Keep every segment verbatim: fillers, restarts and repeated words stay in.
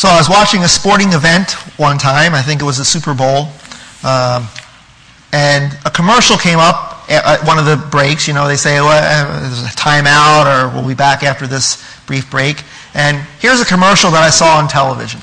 So I was watching a sporting event one time. I think it was the Super Bowl. Um, and a commercial came up at one of the breaks. You know, they say, well, there's a timeout, or we'll be back after this brief break. And here's a commercial that I saw on television.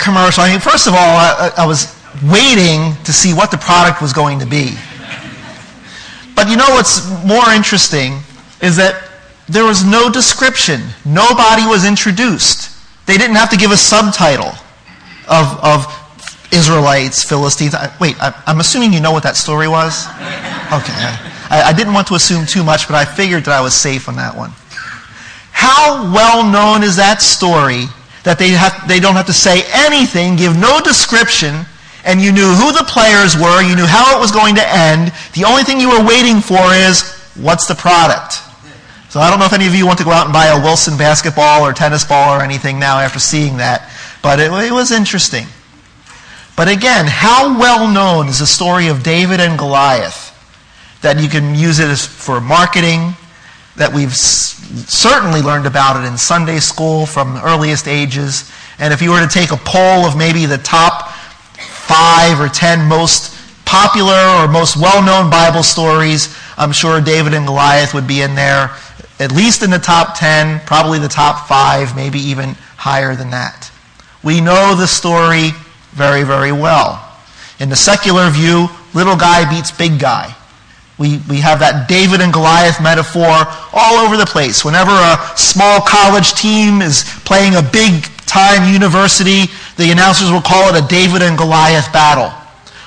Commercial. I mean, first of all, I, I was waiting to see what the product was going to be. But you know what's more interesting is that there was no description. Nobody was introduced. They didn't have to give a subtitle of, of Israelites, Philistines. I, wait, I, I'm assuming you know what that story was? Okay. I, I didn't want to assume too much, but I figured that I was safe on that one. How well known is that story? That they have, they don't have to say anything, give no description, and you knew who the players were, you knew how it was going to end. The only thing you were waiting for is, what's the product? So I don't know if any of you want to go out and buy a Wilson basketball or tennis ball or anything now after seeing that, but it, it was interesting. But again, how well known is the story of David and Goliath that you can use it as for marketing, that we've certainly learned about it in Sunday school from the earliest ages. And if you were to take a poll of maybe the top five or ten most popular or most well-known Bible stories, I'm sure David and Goliath would be in there, at least in the top ten, probably the top five, maybe even higher than that. We know the story very, very well. In the secular view, little guy beats big guy. We we have that David and Goliath metaphor all over the place. Whenever a small college team is playing a big-time university, the announcers will call it a David and Goliath battle.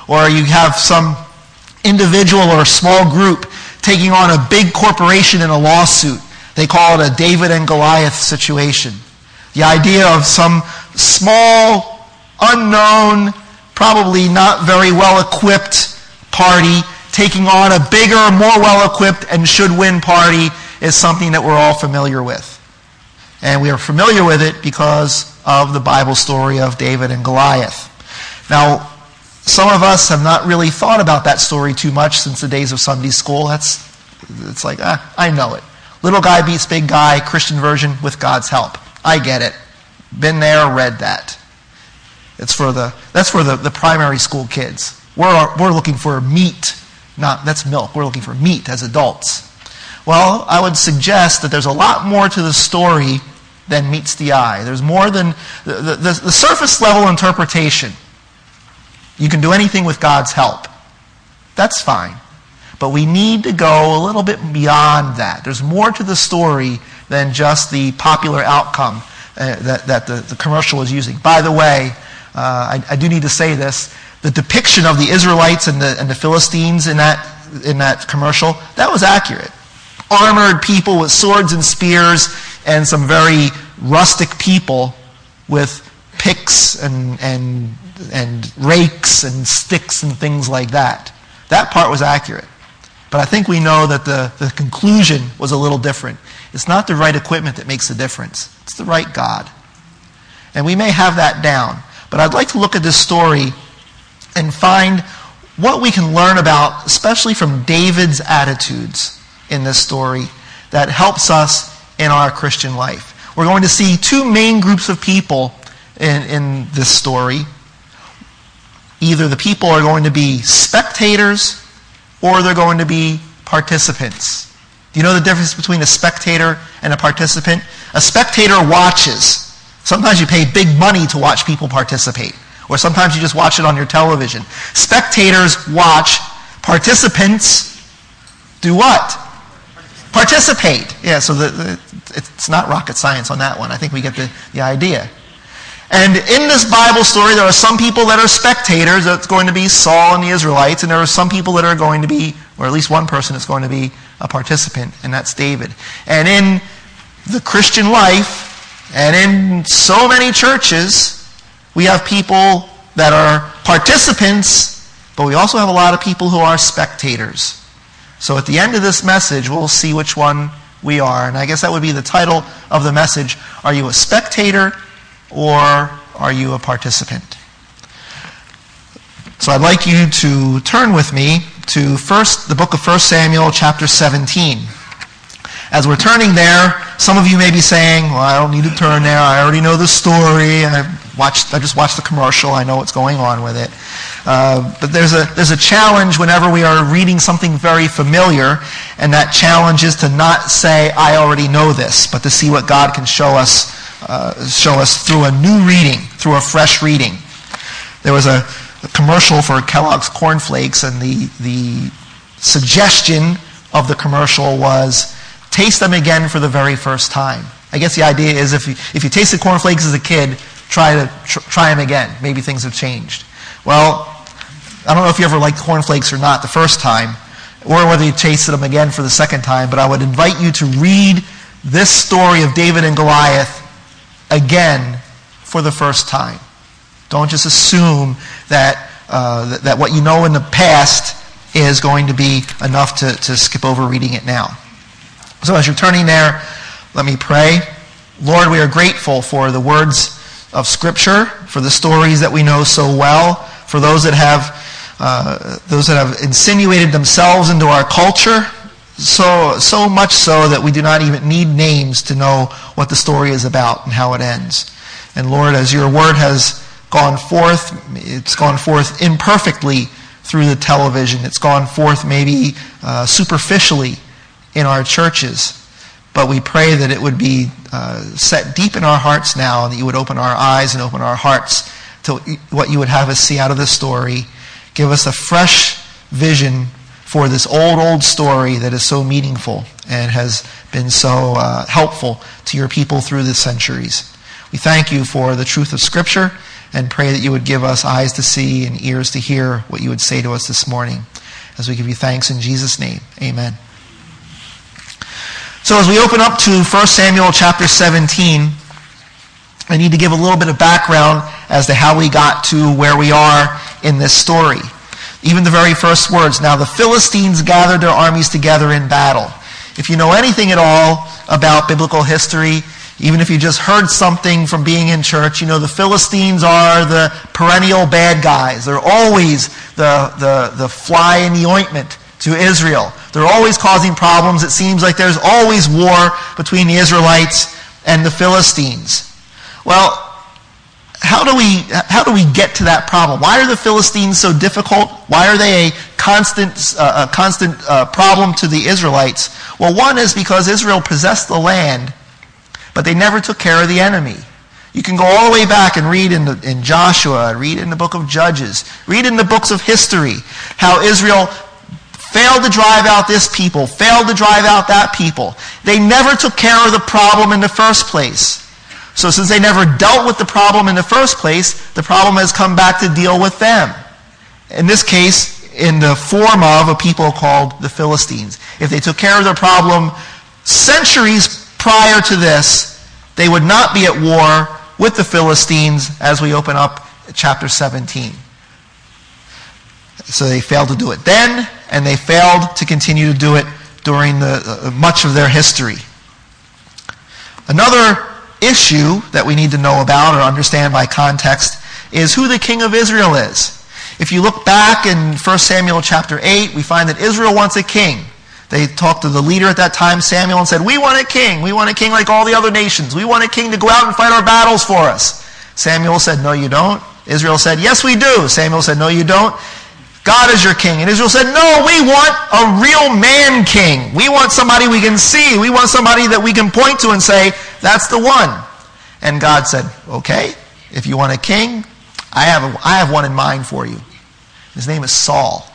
Or you have some individual or small group taking on a big corporation in a lawsuit. They call it a David and Goliath situation. The idea of some small, unknown, probably not very well-equipped party taking on a bigger, more well-equipped, and should-win party is something that we're all familiar with. And we are familiar with it because of the Bible story of David and Goliath. Now, some of us have not really thought about that story too much since the days of Sunday school. That's, it's like, ah, I know it. Little guy beats big guy, Christian version, with God's help. I get it. Been there, read that. It's for the, that's for the, the primary school kids. We're, we're looking for meat. Not, that's milk. We're looking for meat as adults. Well, I would suggest that there's a lot more to the story than meets the eye. There's more than the, the, the surface level interpretation. You can do anything with God's help. That's fine. But we need to go a little bit beyond that. There's more to the story than just the popular outcome uh, that, that the, the commercial is using. By the way, uh, I, I do need to say this. The depiction of the Israelites and the and the Philistines in that in that commercial, that was accurate. Armored people with swords and spears, and some very rustic people with picks and and and rakes and sticks and things like that. That part was accurate. But I think we know that the, the conclusion was a little different. It's not the right equipment that makes the difference. It's the right God. And we may have that down. But I'd like to look at this story and find what we can learn about, especially from David's attitudes in this story, that helps us in our Christian life. We're going to see two main groups of people in, in this story. Either the people are going to be spectators, or they're going to be participants. Do you know the difference between a spectator and a participant? A spectator watches. Sometimes you pay big money to watch people participate, or sometimes you just watch it on your television. Spectators watch. Participants do what? Participate. Yeah, so the, the, it's not rocket science on that one. I think we get the, the idea. And in this Bible story, there are some people that are spectators. That's going to be Saul and the Israelites. And there are some people that are going to be, or at least one person is going to be a participant, and that's David. And in the Christian life, and in so many churches, we have people that are participants, but we also have a lot of people who are spectators. So at the end of this message, we'll see which one we are. And I guess that would be the title of the message. Are you a spectator? Or are you a participant? So I'd like you to turn with me to first the book of First Samuel chapter seventeen. As we're turning there, some of you may be saying, well, I don't need to turn there. I already know the story. I watched. I just watched the commercial. I know what's going on with it. Uh, but there's a there's a challenge whenever we are reading something very familiar, and that challenge is to not say, I already know this, but to see what God can show us Uh, show us through a new reading, through a fresh reading. There was a, a commercial for Kellogg's Corn Flakes, and the the suggestion of the commercial was, taste them again for the very first time. I guess the idea is if you, if you tasted Corn Flakes as a kid, try to tr- try them again. Maybe things have changed. Well, I don't know if you ever liked Corn Flakes or not the first time, or whether you tasted them again for the second time, but I would invite you to read this story of David and Goliath again for the first time. Don't just assume that uh, that what you know in the past is going to be enough to, to skip over reading it now. So as you're turning there, let me pray. Lord, we are grateful for the words of Scripture, for the stories that we know so well, for those that have uh, those that have insinuated themselves into our culture. So so much so that we do not even need names to know what the story is about and how it ends. And Lord, as your word has gone forth, it's gone forth imperfectly through the television. It's gone forth maybe uh, superficially in our churches. But we pray that it would be uh, set deep in our hearts now, and that you would open our eyes and open our hearts to what you would have us see out of this story. Give us a fresh vision for this old, old story that is so meaningful and has been so uh, helpful to your people through the centuries. We thank you for the truth of Scripture and pray that you would give us eyes to see and ears to hear what you would say to us this morning. As we give you thanks in Jesus' name, amen. So as we open up to First Samuel chapter seventeen, I need to give a little bit of background as to how we got to where we are in this story. Even the very first words, now the Philistines gathered their armies together in battle. If you know anything at all about biblical history, even if you just heard something from being in church, you know the Philistines are the perennial bad guys. They're always the, the, the fly in the ointment to Israel. They're always causing problems. It seems like there's always war between the Israelites and the Philistines. Well, How do we how do we get to that problem? Why are the Philistines so difficult? Why are they a constant uh, a constant uh, problem to the Israelites? Well, one is because Israel possessed the land, but they never took care of the enemy. You can go all the way back and read in, the, in Joshua, read in the book of Judges, read in the books of history, how Israel failed to drive out this people, failed to drive out that people. They never took care of the problem in the first place. So since they never dealt with the problem in the first place, the problem has come back to deal with them. In this case, in the form of a people called the Philistines. If they took care of their problem centuries prior to this, they would not be at war with the Philistines as we open up chapter seventeen. So they failed to do it then, and they failed to continue to do it during the, uh, much of their history. Another issue that we need to know about or understand by context is who the king of Israel is. If you look back in First Samuel chapter eight, we find that Israel wants a king. They talked to the leader at that time, Samuel, and said, we want a king. We want a king like all the other nations. We want a king to go out and fight our battles for us. Samuel said, no, you don't. Israel said, yes, we do. Samuel said, no, you don't. God is your king. And Israel said, no, we want a real man king. We want somebody we can see. We want somebody that we can point to and say, that's the one. And God said, okay, if you want a king, I have a, I have one in mind for you. His name is Saul.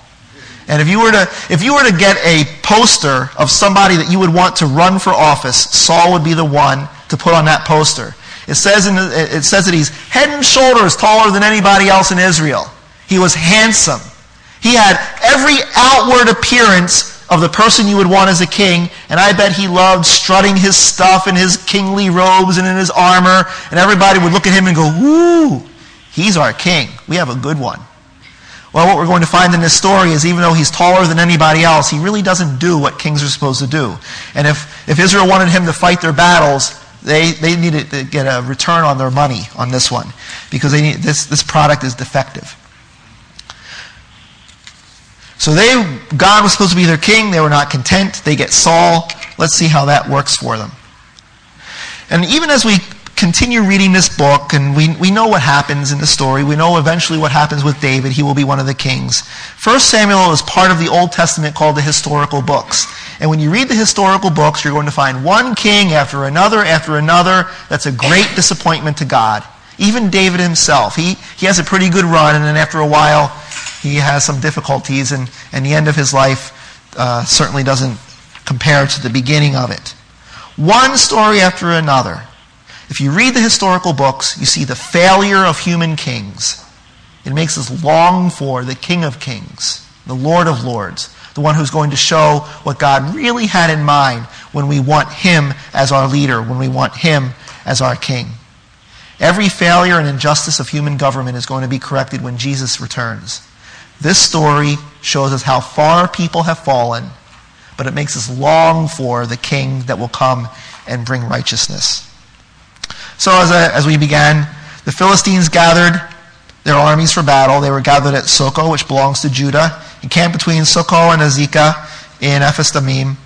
And if you were to if you were to get a poster of somebody that you would want to run for office, Saul would be the one to put on that poster. It says in the, it says that he's head and shoulders taller than anybody else in Israel. He was handsome. He had every outward appearance of the person you would want as a king, and I bet he loved strutting his stuff in his kingly robes and in his armor, and everybody would look at him and go, "Woo, he's our king. We have a good one." Well, what we're going to find in this story is even though he's taller than anybody else, he really doesn't do what kings are supposed to do. And if, if Israel wanted him to fight their battles, they, they needed to get a return on their money on this one, because they need, this, this product is defective. So they, God was supposed to be their king. They were not content. They get Saul. Let's see how that works for them. And even as we continue reading this book, and we, we know what happens in the story. We know eventually what happens with David. He will be one of the kings. First Samuel is part of the Old Testament called the historical books. And when you read the historical books, you're going to find one king after another after another that's a great disappointment to God. Even David himself, he, he has a pretty good run, and then after a while, he has some difficulties, and, and the end of his life uh, certainly doesn't compare to the beginning of it. One story after another. If you read the historical books, you see the failure of human kings. It makes us long for the King of Kings, the Lord of Lords, the one who's going to show what God really had in mind when we want him as our leader, when we want him as our king. Every failure and injustice of human government is going to be corrected when Jesus returns. This story shows us how far people have fallen, but it makes us long for the king that will come and bring righteousness. So as, a, as we began, the Philistines gathered their armies for battle. They were gathered at Socoh, which belongs to Judah, and camped between Socoh and Azekah in Ephesdameem.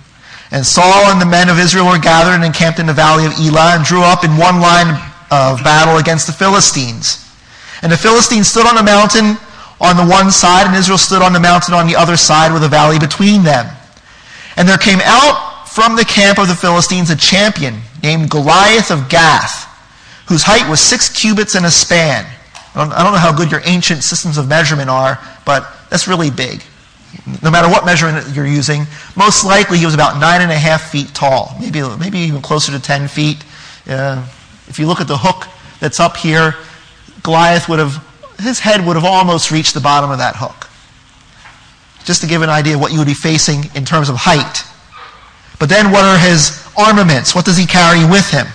And Saul and the men of Israel were gathered and encamped in the valley of Elah and drew up in one line of battle against the Philistines. And the Philistines stood on a mountain on the one side, and Israel stood on the mountain on the other side with a valley between them. And there came out from the camp of the Philistines a champion named Goliath of Gath, whose height was six cubits and a span. I don't, I don't know how good your ancient systems of measurement are, but that's really big. No matter what measurement you're using, most likely he was about nine and a half feet tall, maybe maybe even closer to ten feet. Uh, if you look at the hook that's up here, Goliath would have, his head would have almost reached the bottom of that hook. Just to give an idea of what you would be facing in terms of height. But then what are his armaments? What does he carry with him?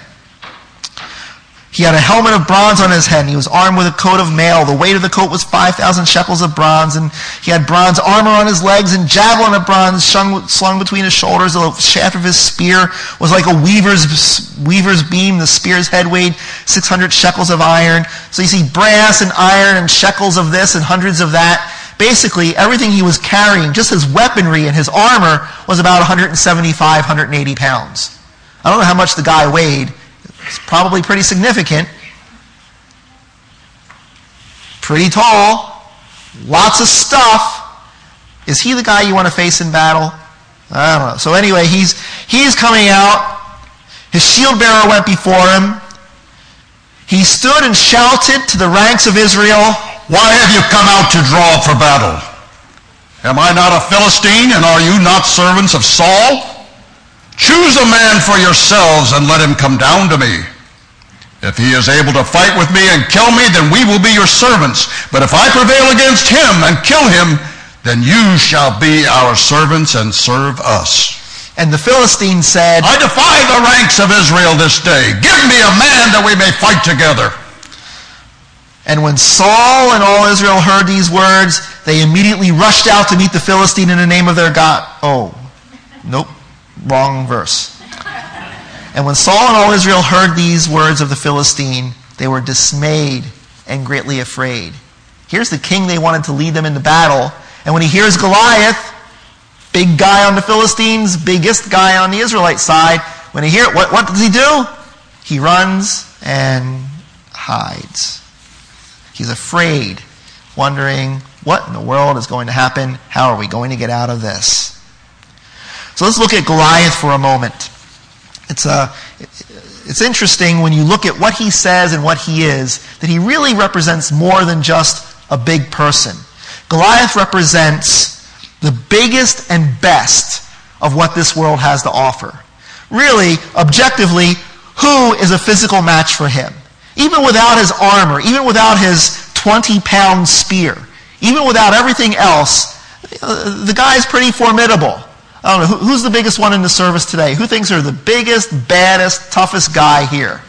He had a helmet of bronze on his head, and he was armed with a coat of mail. The weight of the coat was five thousand shekels of bronze, and he had bronze armor on his legs and javelin of bronze slung between his shoulders. The shaft of his spear was like a weaver's weaver's beam. The spear's head weighed six hundred shekels of iron. So you see brass and iron and shekels of this and hundreds of that. Basically, everything he was carrying, just his weaponry and his armor, was about one seventy-five, one eighty pounds. I don't know how much the guy weighed. It's probably pretty significant. Pretty tall. Lots of stuff. Is he the guy you want to face in battle? I don't know. So anyway, he's he's coming out. His shield bearer went before him. He stood and shouted to the ranks of Israel, "Why have you come out to draw for battle? Am I not a Philistine, and are you not servants of Saul? Choose a man for yourselves and let him come down to me. If he is able to fight with me and kill me, then we will be your servants. But if I prevail against him and kill him, then you shall be our servants and serve us." And the Philistine said, "I defy the ranks of Israel this day. Give me a man that we may fight together." And when Saul and all Israel heard these words, they immediately rushed out to meet the Philistine in the name of their God. Oh, nope. Wrong verse. And when Saul and all Israel heard these words of the Philistine, they were dismayed and greatly afraid. Here's the king they wanted to lead them into battle. And when he hears Goliath, big guy on the Philistines, biggest guy on the Israelite side, when he hears, what, what does he do? He runs and hides. He's afraid, wondering, what in the world is going to happen? How are we going to get out of this? So let's look at Goliath for a moment. It's a, it's interesting when you look at what he says and what he is, that he really represents more than just a big person. Goliath represents the biggest and best of what this world has to offer. Really, objectively, who is a physical match for him? Even without his armor, even without his twenty-pound spear, even without everything else, the guy's pretty formidable. I don't know, who's the biggest one in the service today? Who thinks they're the biggest, baddest, toughest guy here?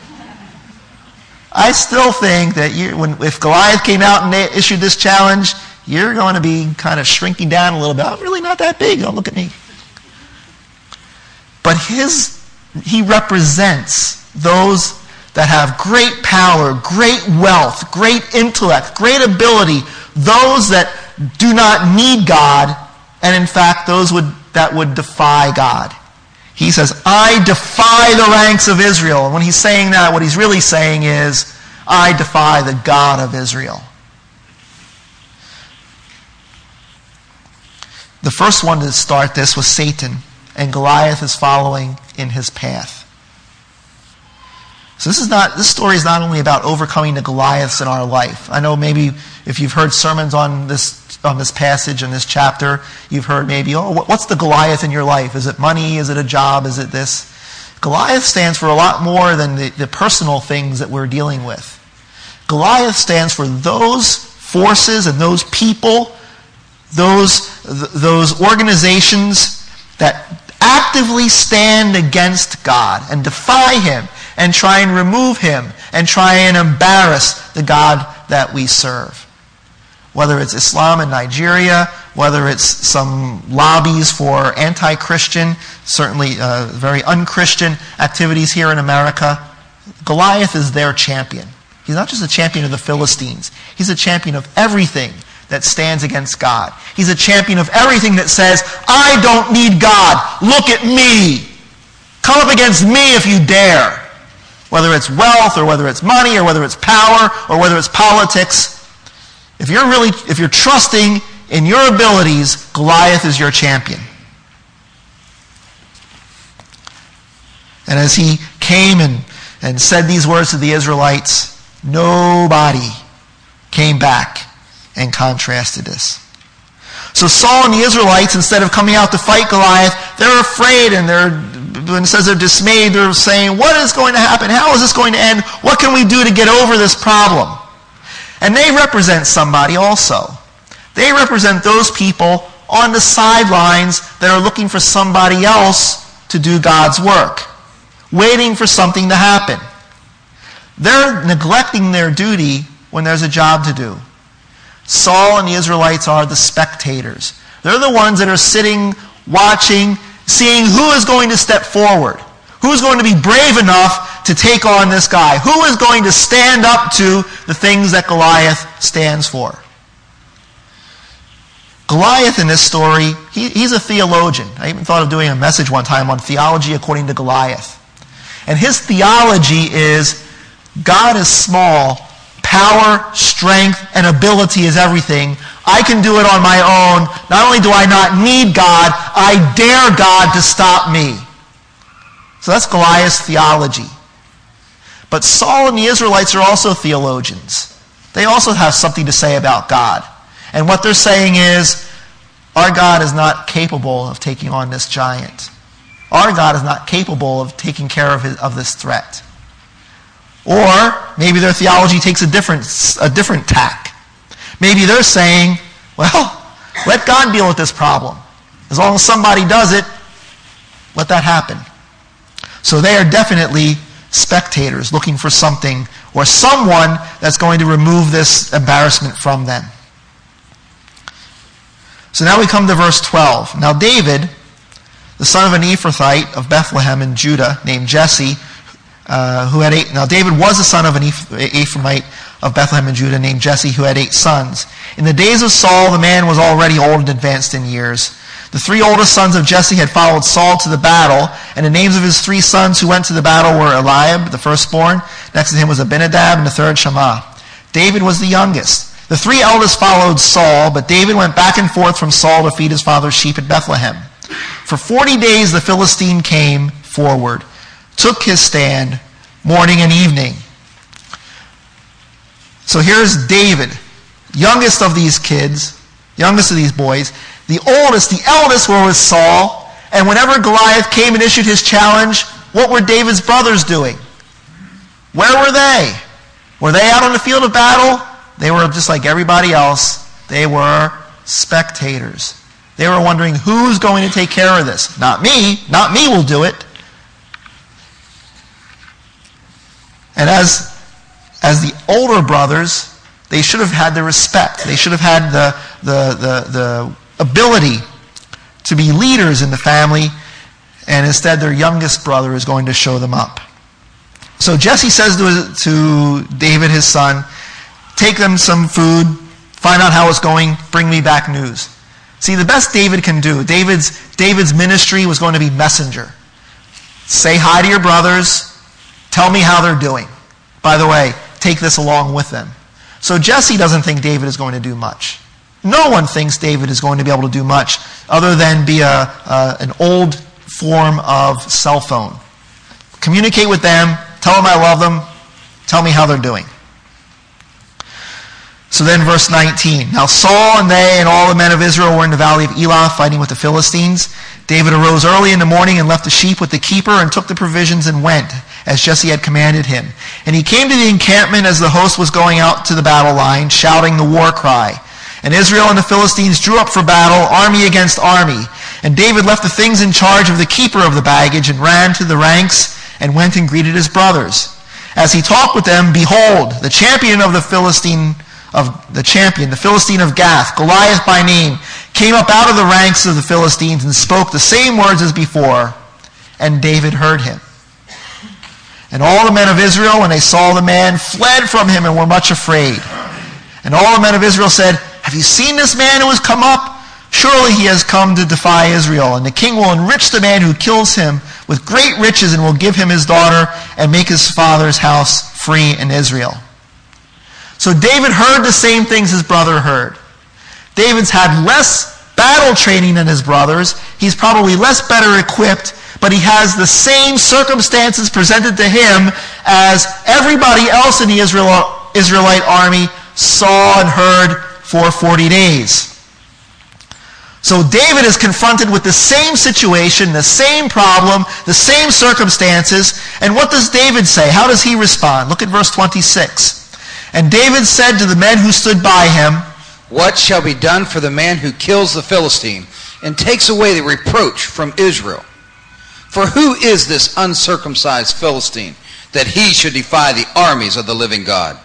I still think that you, when, if Goliath came out and they issued this challenge, you're going to be kind of shrinking down a little bit. I'm really not that big. Don't look at me. But his, he represents those that have great power, great wealth, great intellect, great ability, those that do not need God, and in fact, those would, that would defy God. He says, I defy the ranks of Israel. And when he's saying that, what he's really saying is, I defy the God of Israel. The first one to start this was Satan, and Goliath is following in his path. So this is not this story is not only about overcoming the Goliaths in our life. I know maybe if you've heard sermons on this on this passage and this chapter, you've heard maybe, oh, what's the Goliath in your life? Is it money? Is it a job? Is it this? Goliath stands for a lot more than the, the personal things that we're dealing with. Goliath stands for those forces and those people, those th- those organizations that actively stand against God and defy Him and try and remove Him and try and embarrass the God that we serve. Whether it's Islam in Nigeria, whether it's some lobbies for anti-Christian, certainly uh, very un-Christian activities here in America, Goliath is their champion. He's not just a champion of the Philistines. He's a champion of everything that stands against God. He's a champion of everything that says, I don't need God. Look at me. Come up against me if you dare. Whether it's wealth, or whether it's money, or whether it's power, or whether it's politics. If you're really, if you're trusting in your abilities, Goliath is your champion. And as he came and, and said these words to the Israelites, nobody came back and contrasted this. So Saul and the Israelites, instead of coming out to fight Goliath, they're afraid, and they're, when it says they're dismayed, they're saying, what is going to happen? How is this going to end? What can we do to get over this problem? And they represent somebody also. They represent those people on the sidelines that are looking for somebody else to do God's work, waiting for something to happen. They're neglecting their duty when there's a job to do. Saul and the Israelites are the spectators. They're the ones that are sitting, watching, seeing who is going to step forward. Who's going to be brave enough to take on this guy? Who is going to stand up to the things that Goliath stands for? Goliath in this story, he, he's a theologian. I even thought of doing a message one time on theology according to Goliath. And his theology is, God is small. Power, strength, and ability is everything. I can do it on my own. Not only do I not need God, I dare God to stop me. So that's Goliath's theology. But Saul and the Israelites are also theologians. They also have something to say about God. And what they're saying is, our God is not capable of taking on this giant. Our God is not capable of taking care of, his, of this threat. Or maybe their theology takes a different, a different tack. Maybe they're saying, well, let God deal with this problem. As long as somebody does it, let that happen. So they are definitely spectators looking for something or someone that's going to remove this embarrassment from them. So now we come to verse twelve. Now David, the son of an Ephrathite of Bethlehem in Judah, named Jesse, Uh, who had eight. Now David was the son of an Ephraimite of Bethlehem in Judah named Jesse, who had eight sons. In the days of Saul, the man was already old and advanced in years. The three oldest sons of Jesse had followed Saul to the battle, and the names of his three sons who went to the battle were Eliab, the firstborn. Next to him was Abinadab, and the third Shammah. David was the youngest. The three elders followed Saul, but David went back and forth from Saul to feed his father's sheep at Bethlehem. For forty days the Philistine came forward, took his stand, morning and evening. So here's David, youngest of these kids, youngest of these boys. The oldest, the eldest were with Saul, and whenever Goliath came and issued his challenge, what were David's brothers doing? Where were they? Were they out on the field of battle? They were just like everybody else. They were spectators. They were wondering, who's going to take care of this? Not me. Not me will do it. And as, as the older brothers, they should have had the respect. They should have had the, the, the, the ability to be leaders in the family. And instead, their youngest brother is going to show them up. So Jesse says to, to David, his son, take them some food, find out how it's going, bring me back news. See, the best David can do, David's, David's ministry was going to be messenger. Say hi to your brothers. Tell me how they're doing. By the way, take this along with them. So Jesse doesn't think David is going to do much. No one thinks David is going to be able to do much other than be a, a an old form of cell phone. Communicate with them. Tell them I love them. Tell me how they're doing. So then verse nineteen. Now Saul and they and all the men of Israel were in the valley of Elah fighting with the Philistines. David arose early in the morning and left the sheep with the keeper and took the provisions and went, as Jesse had commanded him. And he came to the encampment as the host was going out to the battle line, shouting the war cry. And Israel and the Philistines drew up for battle, army against army. And David left the things in charge of the keeper of the baggage and ran to the ranks and went and greeted his brothers. As he talked with them, behold, the champion of the Philistine of the champion, the Philistine of Gath, Goliath by name, came up out of the ranks of the Philistines and spoke the same words as before, and David heard him. And all the men of Israel, when they saw the man, fled from him and were much afraid. And all the men of Israel said, have you seen this man who has come up? Surely he has come to defy Israel, and the king will enrich the man who kills him with great riches and will give him his daughter and make his father's house free in Israel. So David heard the same things his brother heard. David's had less battle training than his brothers. He's probably less better equipped, but he has the same circumstances presented to him as everybody else in the Israel, Israelite army saw and heard for forty days. So David is confronted with the same situation, the same problem, the same circumstances. And what does David say? How does he respond? Look at verse twenty-six. And David said to the men who stood by him, what shall be done for the man who kills the Philistine and takes away the reproach from Israel? For who is this uncircumcised Philistine that he should defy the armies of the living God?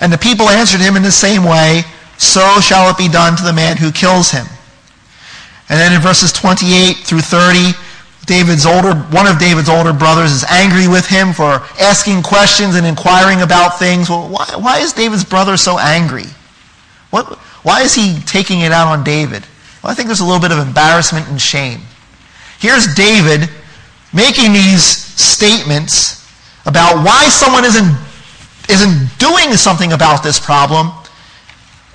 And the people answered him in the same way, so shall it be done to the man who kills him. And then in verses twenty-eight through thirty, David's older, one of David's older brothers is angry with him for asking questions and inquiring about things. Well, why, why is David's brother so angry? What, why is he taking it out on David? Well, I think there's a little bit of embarrassment and shame. Here's David making these statements about why someone isn't, isn't doing something about this problem,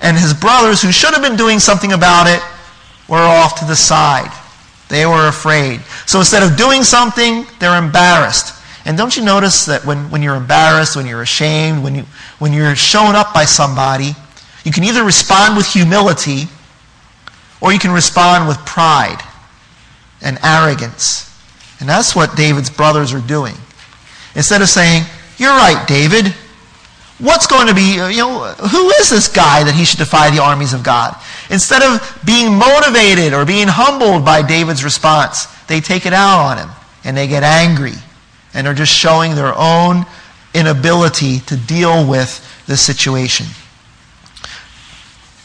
and his brothers, who should have been doing something about it, were off to the side. They were afraid. So instead of doing something, they're embarrassed. And don't you notice that when, when you're embarrassed, when you're ashamed, when, you, when you're shown up by somebody, you can either respond with humility or you can respond with pride and arrogance. And that's what David's brothers are doing. Instead of saying, you're right, David. What's going to be, you know, who is this guy that he should defy the armies of God? Instead of being motivated or being humbled by David's response, they take it out on him and they get angry. And they're just showing their own inability to deal with the situation.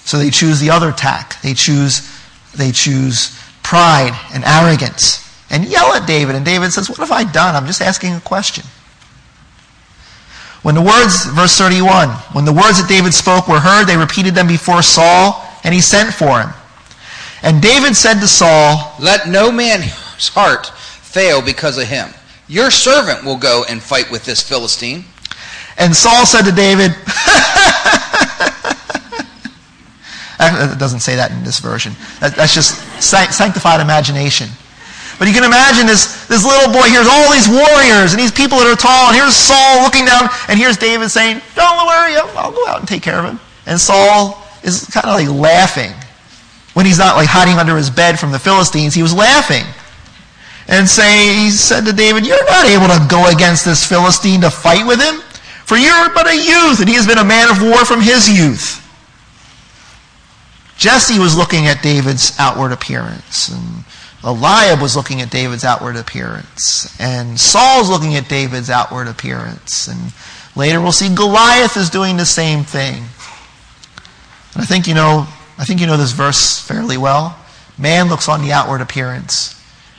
So they choose the other tack. They choose, they choose pride and arrogance and yell at David. And David says, what have I done? I'm just asking a question. When the words, verse thirty-one, when the words that David spoke were heard, they repeated them before Saul, and he sent for him. And David said to Saul, let no man's heart fail because of him. Your servant will go and fight with this Philistine. And Saul said to David, It doesn't say that in this version. That, that's just sanctified imagination. But you can imagine this, this little boy, here's all these warriors and these people that are tall, and here's Saul looking down, and here's David saying, don't worry, I'll, I'll go out and take care of him. And Saul is kind of like laughing. When he's not like hiding under his bed from the Philistines, he was laughing. And say, he said to David, you're not able to go against this Philistine to fight with him, for you're but a youth, and he has been a man of war from his youth. Jesse was looking at David's outward appearance, and Eliab was looking at David's outward appearance, and Saul's looking at David's outward appearance, and later we'll see Goliath is doing the same thing. And I think you know, I think you know this verse fairly well. Man looks on the outward appearance,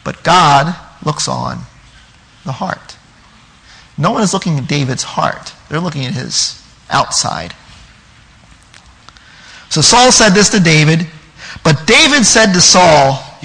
but God looks on the heart. No one is looking at David's heart. They're looking at his outside. So Saul said this to David, but David said to Saul,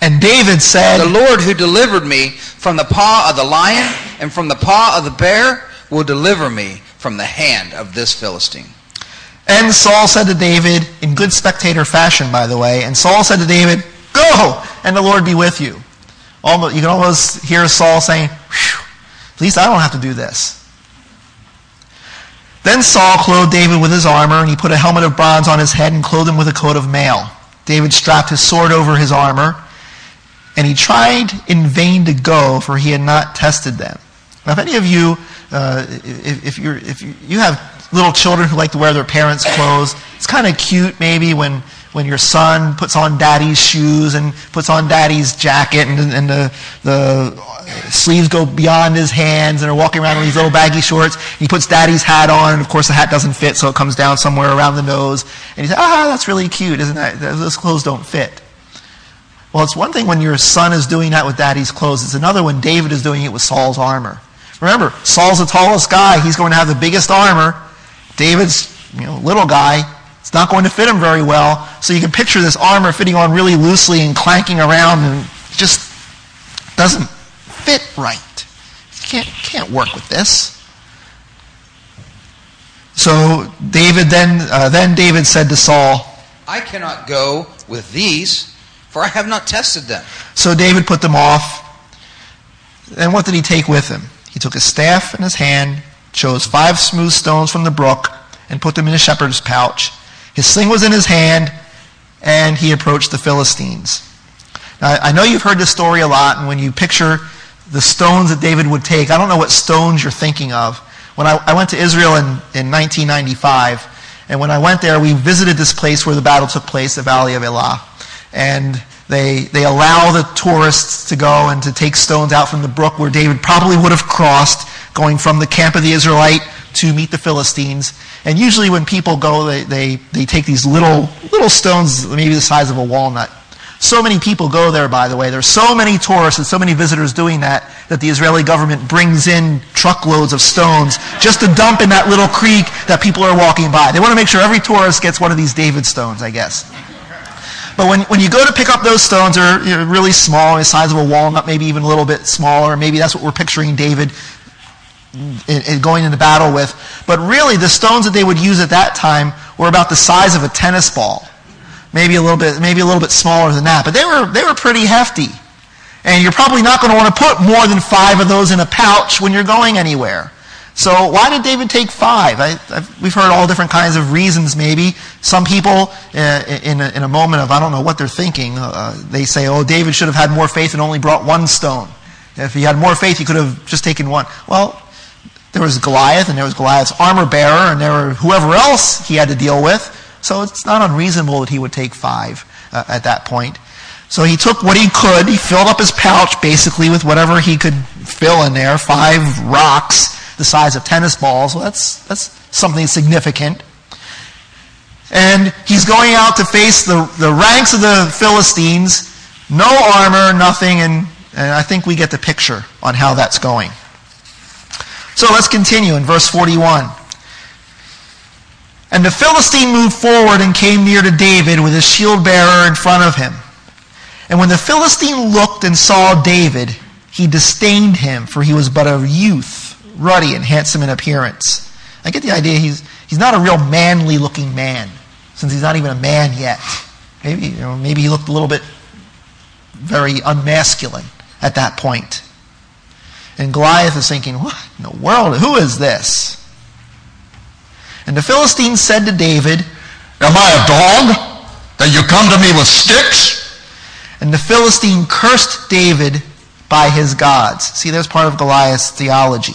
And David said, the Lord who delivered me from the paw of the lion and from the paw of the bear will deliver me from the hand of this Philistine. And Saul said to David, in good spectator fashion, by the way, and Saul said to David, go, and the Lord be with you. Almost, you can almost hear Saul saying, at least I don't have to do this. Then Saul clothed David with his armor, and he put a helmet of bronze on his head and clothed him with a coat of mail. David strapped his sword over his armor, and he tried in vain to go, for he had not tested them. Now, if any of you, uh, if, if, you're, if you, you have little children who like to wear their parents' clothes, it's kind of cute maybe when, when your son puts on daddy's shoes and puts on daddy's jacket, and, and the, the sleeves go beyond his hands, and are walking around in these little baggy shorts. He puts daddy's hat on, and of course the hat doesn't fit, so it comes down somewhere around the nose. And he says, ah, that's really cute, isn't that? Those clothes don't fit. Well, it's one thing when your son is doing that with daddy's clothes. It's another when David is doing it with Saul's armor. Remember, Saul's the tallest guy. He's going to have the biggest armor. David's, you know, little guy. It's not going to fit him very well. So you can picture this armor fitting on really loosely and clanking around, and it just doesn't fit right. You can't, can't work with this. So David then, uh, then David said to Saul, I cannot go with these, for I have not tested them. So David put them off. And what did he take with him? He took his staff in his hand, chose five smooth stones from the brook, and put them in his shepherd's pouch. His sling was in his hand, and he approached the Philistines. Now, I know you've heard this story a lot, and when you picture the stones that David would take, I don't know what stones you're thinking of. When I, I went to Israel in, in nineteen ninety-five, and when I went there, we visited this place where the battle took place, the Valley of Elah. And they they allow the tourists to go and to take stones out from the brook where David probably would have crossed, going from the camp of the Israelite to meet the Philistines. And usually when people go, they, they, they take these little little stones, maybe the size of a walnut. So many people go there, by the way. There's so many tourists and so many visitors doing that, that the Israeli government brings in truckloads of stones just to dump in that little creek that people are walking by. They want to make sure every tourist gets one of these David stones, I guess. But when, when you go to pick up those stones, they're, you know, really small, the size of a walnut, maybe even a little bit smaller. Maybe that's what we're picturing David in, in going into battle with. But really, the stones that they would use at that time were about the size of a tennis ball, maybe a little bit, maybe a little bit smaller than that. But they were they were pretty hefty, and you're probably not going to want to put more than five of those in a pouch when you're going anywhere. So why did David take five? I, I've, we've heard all different kinds of reasons, maybe. Some people, uh, in, a, in a moment of, I don't know what they're thinking, uh, they say, oh, David should have had more faith and only brought one stone. If he had more faith, he could have just taken one. Well, there was Goliath, and there was Goliath's armor bearer, and there were whoever else he had to deal with. So it's not unreasonable that he would take five uh, at that point. So he took what he could. He filled up his pouch, basically, with whatever he could fill in there, five rocks the size of tennis balls. Well, that's that's something significant. And he's going out to face the, the ranks of the Philistines. No armor, nothing, and, and I think we get the picture on how that's going. So let's continue in verse forty-one. And the Philistine moved forward and came near to David with his shield-bearer in front of him. And when the Philistine looked and saw David, he disdained him, for he was but a youth, ruddy and handsome in appearance. I get the idea he's he's not a real manly-looking man, since he's not even a man yet. Maybe you know, maybe he looked a little bit very unmasculine at that point. And Goliath is thinking, what in the world? Who is this? And the Philistines said to David, Am I a dog that you come to me with sticks? And the Philistine cursed David by his gods. See, there's part of Goliath's theology.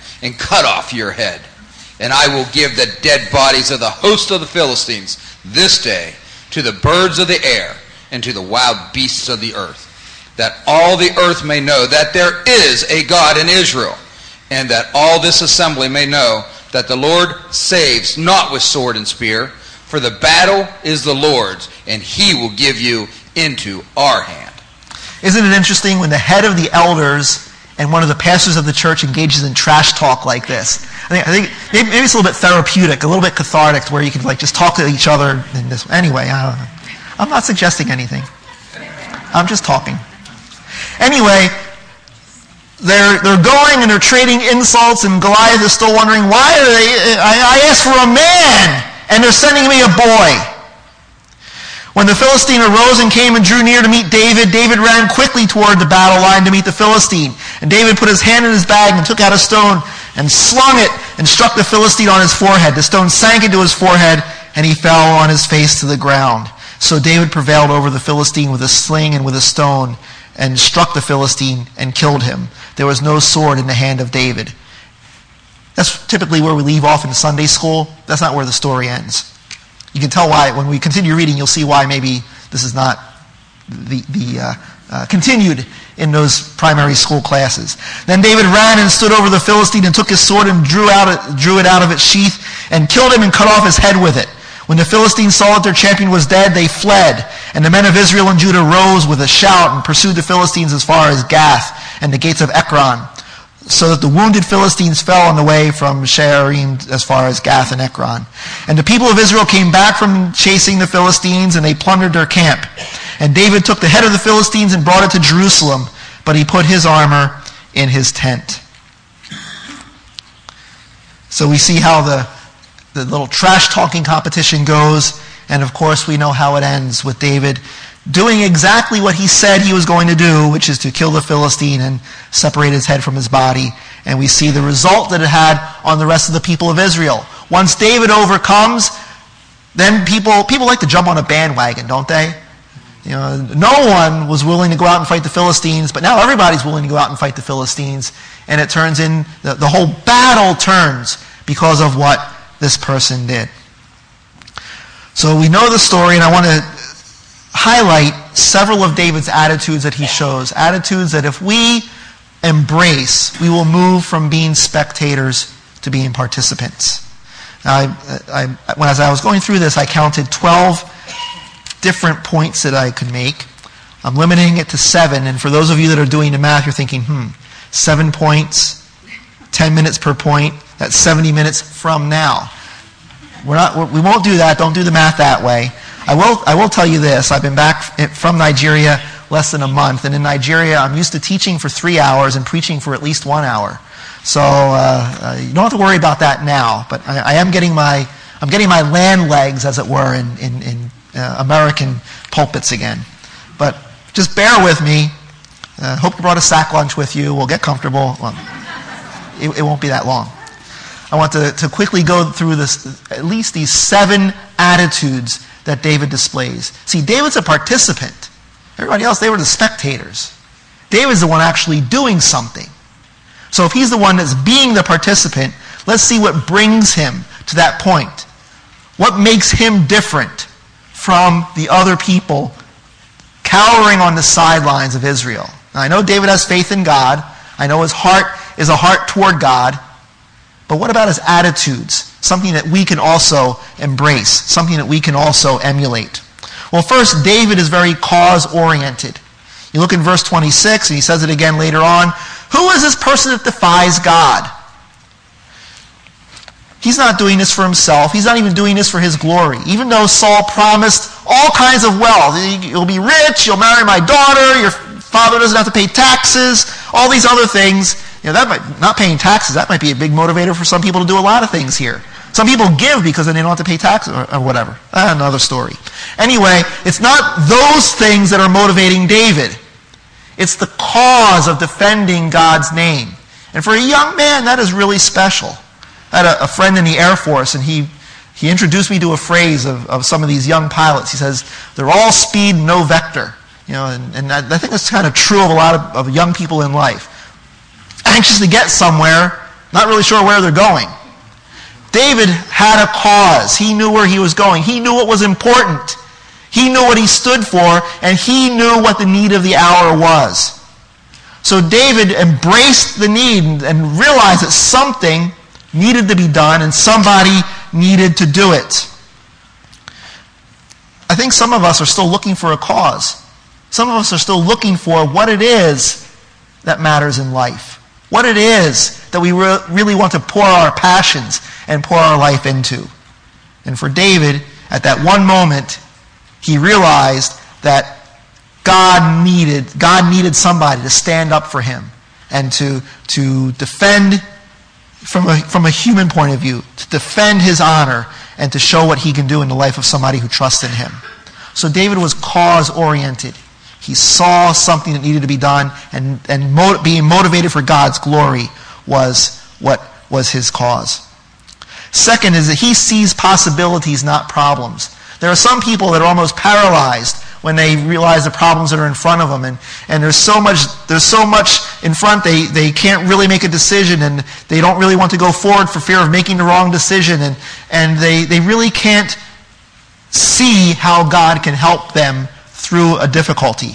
and cut off your head. And I will give the dead bodies of the host of the Philistines this day to the birds of the air and to the wild beasts of the earth, that all the earth may know that there is a God in Israel, and that all this assembly may know that the Lord saves not with sword and spear, for the battle is the Lord's, and he will give you into our hand. Isn't it interesting when the head of the elders and one of the pastors of the church engages in trash talk like this? I think, I think maybe, maybe it's a little bit therapeutic, a little bit cathartic, where you can like just talk to each other. In this anyway, I don't know. I'm not suggesting anything. I'm just talking. Anyway, they're they're going and they're trading insults, and Goliath is still wondering, why are they? I, I asked for a man, and they're sending me a boy. When the Philistine arose and came and drew near to meet David, David ran quickly toward the battle line to meet the Philistine. And David put his hand in his bag and took out a stone and slung it and struck the Philistine on his forehead. The stone sank into his forehead, and he fell on his face to the ground. So David prevailed over the Philistine with a sling and with a stone, and struck the Philistine and killed him. There was no sword in the hand of David. That's typically where we leave off in Sunday school. That's not where the story ends. You can tell why, when we continue reading, you'll see why maybe this is not the, the uh, uh, continued in those primary school classes. Then David ran and stood over the Philistine and took his sword and drew out drew it out of its sheath and killed him and cut off his head with it. When the Philistines saw that their champion was dead, they fled. And the men of Israel and Judah rose with a shout and pursued the Philistines as far as Gath and the gates of Ekron, so that the wounded Philistines fell on the way from Shearim as far as Gath and Ekron. And the people of Israel came back from chasing the Philistines, and they plundered their camp. And David took the head of the Philistines and brought it to Jerusalem, but he put his armor in his tent. So we see how the The little trash-talking competition goes, and of course we know how it ends, with David doing exactly what he said he was going to do, which is to kill the Philistine and separate his head from his body. And we see the result that it had on the rest of the people of Israel. Once David overcomes, then people people like to jump on a bandwagon, don't they? You know, no one was willing to go out and fight the Philistines, but now everybody's willing to go out and fight the Philistines, and it turns in, the, the whole battle turns because of what this person did. So we know the story, and I want to highlight several of David's attitudes that he shows. Attitudes that if we embrace, we will move from being spectators to being participants. Now, I, I, when as I was going through this, I counted twelve different points that I could make. I'm limiting it to seven, and for those of you that are doing the math, you're thinking, hmm, seven points, ten minutes per point, that's seventy minutes from now. We're not. We're, we won't do that. Don't do the math that way. I will. I will tell you this. I've been back from Nigeria less than a month, and in Nigeria, I'm used to teaching for three hours and preaching for at least one hour. So uh, uh, you don't have to worry about that now. But I, I am getting my. I'm getting my land legs, as it were, in in, in uh, American pulpits again. But just bear with me. Uh, hope you brought a sack lunch with you. We'll get comfortable. Well, it, it won't be that long. I want to, to quickly go through this, at least these seven attitudes that David displays. See, David's a participant. Everybody else, they were the spectators. David's the one actually doing something. So if he's the one that's being the participant, let's see what brings him to that point. What makes him different from the other people cowering on the sidelines of Israel? Now, I know David has faith in God. I know his heart is a heart toward God. But what about his attitudes? Something that we can also embrace. Something that we can also emulate. Well, first, David is very cause-oriented. You look in verse twenty-six, and he says it again later on. Who is this person that defies God? He's not doing this for himself. He's not even doing this for his glory. Even though Saul promised all kinds of wealth. You'll be rich, you'll marry my daughter, your father doesn't have to pay taxes, all these other things. You know, that might, not paying taxes, that might be a big motivator for some people to do a lot of things here. Some people give because then they don't have to pay taxes or, or whatever. That's another story. Anyway, it's not those things that are motivating David. It's the cause of defending God's name. And for a young man, that is really special. I had a, a friend in the Air Force, and he, he introduced me to a phrase of, of some of these young pilots. He says, they're all speed, no vector. You know, and, and I, I think that's kind of true of a lot of, of young people in life. Anxious to get somewhere, not really sure where they're going. David had a cause. He knew where he was going. He knew what was important. He knew what he stood for, and he knew what the need of the hour was. So David embraced the need and realized that something needed to be done, and somebody needed to do it. I think some of us are still looking for a cause. Some of us are still looking for what it is that matters in life. What it is that we re- really want to pour our passions and pour our life into. And for David, at that one moment, he realized that God needed, God needed somebody to stand up for him and to, to defend from a, from a human point of view, to defend his honor and to show what he can do in the life of somebody who trusts in him. So David was cause-oriented. He saw something that needed to be done, and, and mo- being motivated for God's glory was what was his cause. Second is that he sees possibilities, not problems. There are some people that are almost paralyzed when they realize the problems that are in front of them, and, and there's so much there's so much in front, they, they can't really make a decision, and they don't really want to go forward for fear of making the wrong decision, and, and they, they really can't see how God can help them through a difficulty.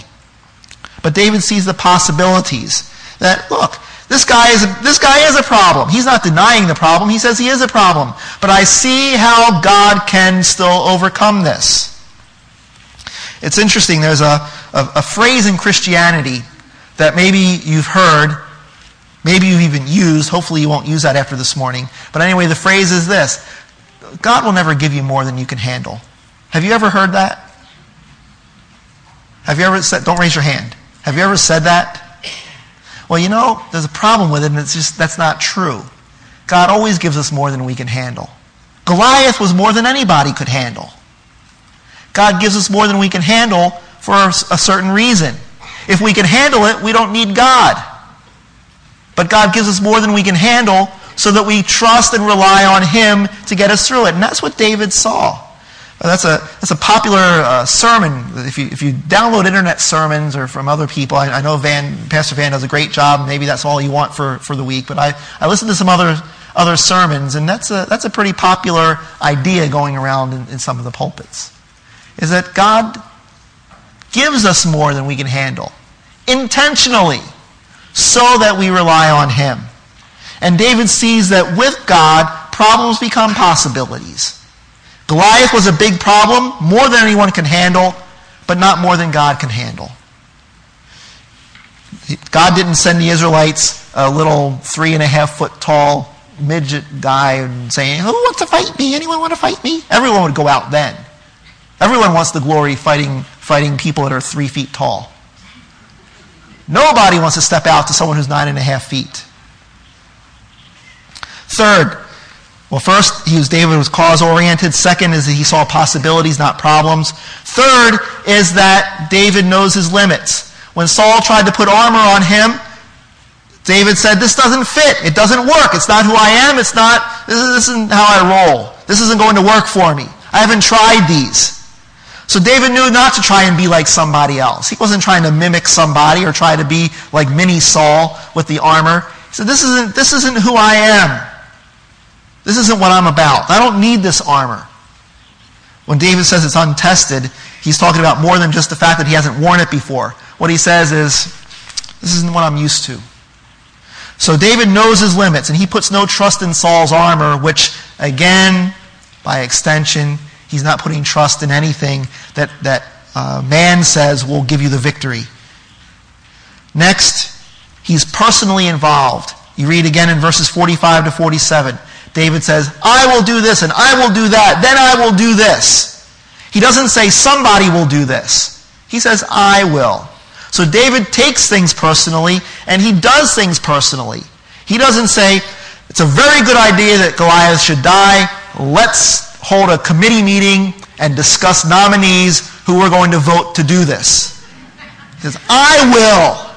But David sees the possibilities that, look, This guy is a, this guy is a problem. He's not denying the problem. He says he is a problem. But I see how God can still overcome this. It's interesting. There's a, a, a phrase in Christianity that maybe you've heard, maybe you've even used. Hopefully you won't use that after this morning. But anyway, the phrase is this: God will never give you more than you can handle. Have you ever heard that? Have you ever said, don't raise your hand. Have you ever said that? Well, you know, there's a problem with it, and it's just, that's not true. God always gives us more than we can handle. Goliath was more than anybody could handle. God gives us more than we can handle for a certain reason. If we can handle it, we don't need God. But God gives us more than we can handle so that we trust and rely on Him to get us through it. And that's what David saw. That's a that's a popular uh, sermon. If you if you download internet sermons or from other people, I, I know Van Pastor Van does a great job. Maybe that's all you want for, for the week. But I, I listened to some other other sermons, and that's a that's a pretty popular idea going around in, in some of the pulpits. Is that God gives us more than we can handle, intentionally, so that we rely on Him. And David sees that with God, problems become possibilities. Goliath was a big problem, more than anyone can handle, but not more than God can handle. God didn't send the Israelites a little three and a half foot tall midget guy and saying, who wants to fight me? Anyone want to fight me? Everyone would go out then. Everyone wants the glory fighting fighting people that are three feet tall. Nobody wants to step out to someone who's nine and a half feet. Third, Well, first, he was David was cause-oriented. Second is that he saw possibilities, not problems. Third is that David knows his limits. When Saul tried to put armor on him, David said, this doesn't fit. It doesn't work. It's not who I am. It's not, this isn't how I roll. This isn't going to work for me. I haven't tried these. So David knew not to try and be like somebody else. He wasn't trying to mimic somebody or try to be like mini Saul with the armor. He said, this isn't, this isn't who I am. This isn't what I'm about. I don't need this armor. When David says it's untested, he's talking about more than just the fact that he hasn't worn it before. What he says is, this isn't what I'm used to. So David knows his limits, and he puts no trust in Saul's armor, which, again, by extension, he's not putting trust in anything that, that uh, man says will give you the victory. Next, he's personally involved. You read again in verses forty-five to forty-seven. David says, I will do this and I will do that, then I will do this. He doesn't say somebody will do this. He says, I will. So David takes things personally and he does things personally. He doesn't say, it's a very good idea that Goliath should die. Let's hold a committee meeting and discuss nominees who are going to vote to do this. He says, I will.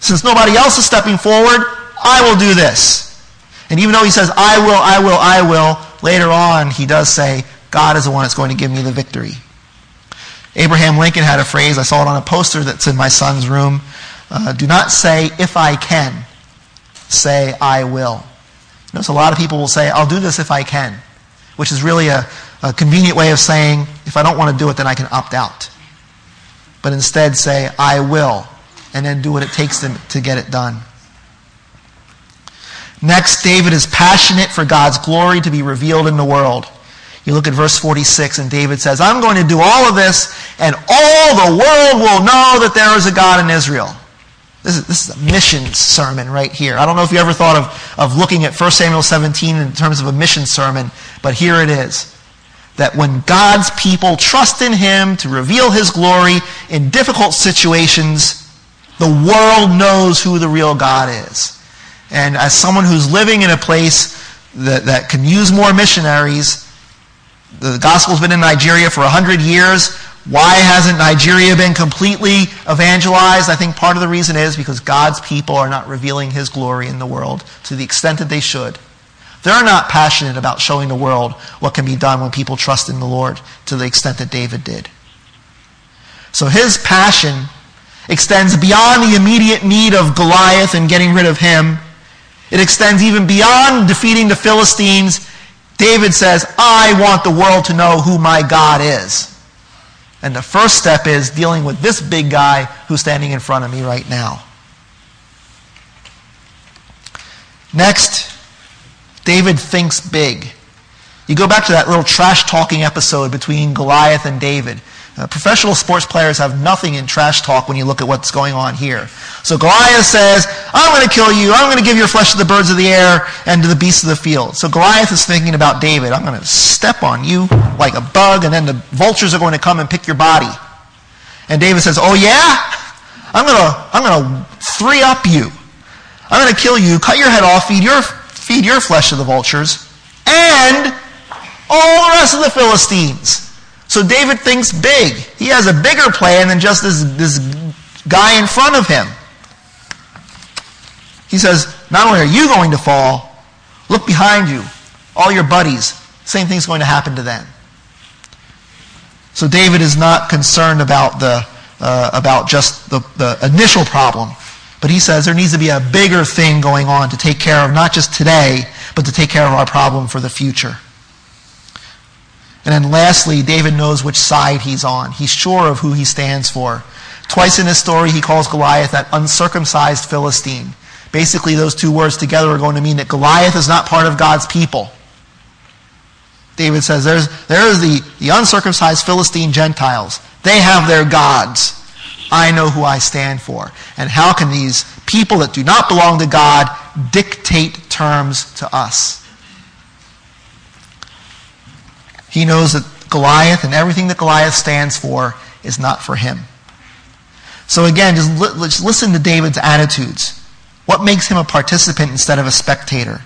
Since nobody else is stepping forward, I will do this. And even though he says, I will, I will, I will, later on he does say, God is the one that's going to give me the victory. Abraham Lincoln had a phrase, I saw it on a poster that's in my son's room, uh, do not say, if I can. Say, I will. Notice a lot of people will say, I'll do this if I can, which is really a, a convenient way of saying, if I don't want to do it, then I can opt out. But instead say, I will, and then do what it takes to, to get it done. Next, David is passionate for God's glory to be revealed in the world. You look at verse forty-six, and David says, I'm going to do all of this, and all the world will know that there is a God in Israel. This is, this is a mission sermon right here. I don't know if you ever thought of, of looking at First Samuel seventeen in terms of a mission sermon, but here it is. That when God's people trust in Him to reveal His glory in difficult situations, the world knows who the real God is. And as someone who's living in a place that, that can use more missionaries, the gospel's been in Nigeria for one hundred years, why hasn't Nigeria been completely evangelized? I think part of the reason is because God's people are not revealing His glory in the world to the extent that they should. They're not passionate about showing the world what can be done when people trust in the Lord to the extent that David did. So his passion extends beyond the immediate need of Goliath and getting rid of him. It extends even beyond defeating the Philistines. David says, I want the world to know who my God is. And the first step is dealing with this big guy who's standing in front of me right now. Next, David thinks big. You go back to that little trash-talking episode between Goliath and David. Uh, professional sports players have nothing in trash talk when you look at what's going on here. So Goliath says, I'm going to kill you. I'm going to give your flesh to the birds of the air and to the beasts of the field. So Goliath is thinking about David. I'm going to step on you like a bug, and then the vultures are going to come and pick your body. And David says, oh yeah? I'm going to I'm going to three-up you. I'm going to kill you, cut your head off, feed your feed your flesh to the vultures, and all the rest of the Philistines. So David thinks big. He has a bigger plan than just this, this guy in front of him. He says, not only are you going to fall, look behind you, all your buddies, same thing's going to happen to them. So David is not concerned about the uh, about just the, the initial problem. But he says there needs to be a bigger thing going on to take care of not just today, but to take care of our problem for the future. And then lastly, David knows which side he's on. He's sure of who he stands for. Twice in this story, he calls Goliath that uncircumcised Philistine. Basically, those two words together are going to mean that Goliath is not part of God's people. David says, there's, there's the, the uncircumcised Philistine Gentiles. They have their gods. I know who I stand for. And how can these people that do not belong to God dictate terms to us? He knows that Goliath and everything that Goliath stands for is not for him. So again, just, li- just listen to David's attitudes. What makes him a participant instead of a spectator?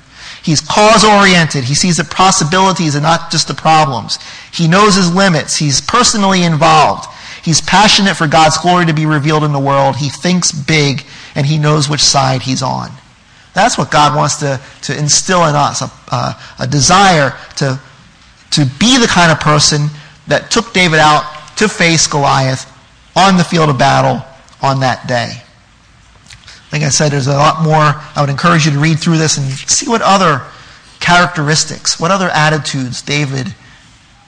He's cause-oriented. He sees the possibilities and not just the problems. He knows his limits. He's personally involved. He's passionate for God's glory to be revealed in the world. He thinks big, and he knows which side he's on. That's what God wants to, to instill in us, a, uh, a desire to to be the kind of person that took David out to face Goliath on the field of battle on that day. Like I said, there's a lot more. I would encourage you to read through this and see what other characteristics, what other attitudes David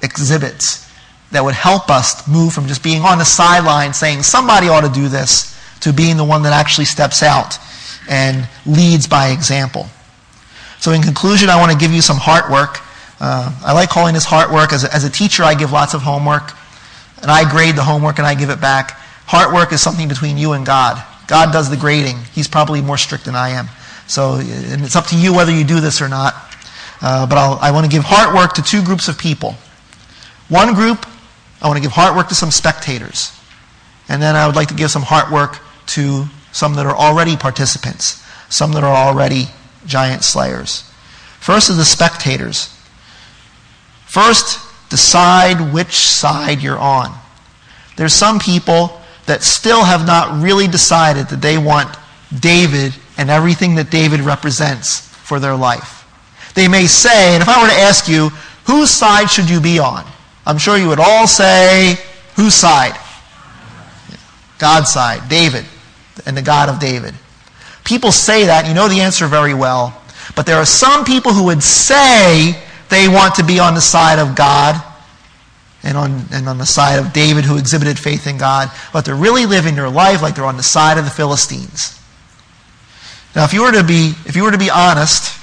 exhibits that would help us move from just being on the sideline saying somebody ought to do this to being the one that actually steps out and leads by example. So in conclusion, I want to give you some heart work. Uh, I like calling this heart work. As a, as a teacher, I give lots of homework, and I grade the homework and I give it back. Heart work is something between you and God. God does the grading. He's probably more strict than I am. So, and it's up to you whether you do this or not. Uh, but I'll, I want to give heart work to two groups of people. One group, I want to give heart work to some spectators. And then I would like to give some heart work to some that are already participants, some that are already giant slayers. First is the spectators. First, decide which side you're on. There's some people that still have not really decided that they want David and everything that David represents for their life. They may say, and if I were to ask you, whose side should you be on? I'm sure you would all say, whose side? God's side, David, and the God of David. People say that, you know the answer very well, but there are some people who would say they want to be on the side of God and on and on the side of David who exhibited faith in God, but they're really living their life like they're on the side of the Philistines. Now, if you were to be if you were to be honest,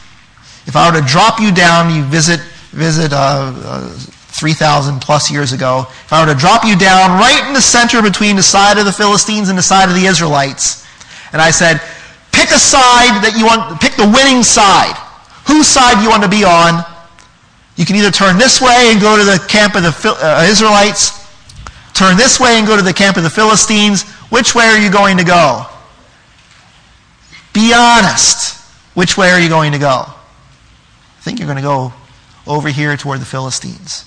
if I were to drop you down, you visit visit uh, uh, three thousand plus years ago, if I were to drop you down right in the center between the side of the Philistines and the side of the Israelites, and I said, pick a side that you want, pick the winning side. Whose side you want to be on? You can either turn this way and go to the camp of the uh, Israelites, turn this way and go to the camp of the Philistines. Which way are you going to go? Be honest. Which way are you going to go? I think you're going to go over here toward the Philistines.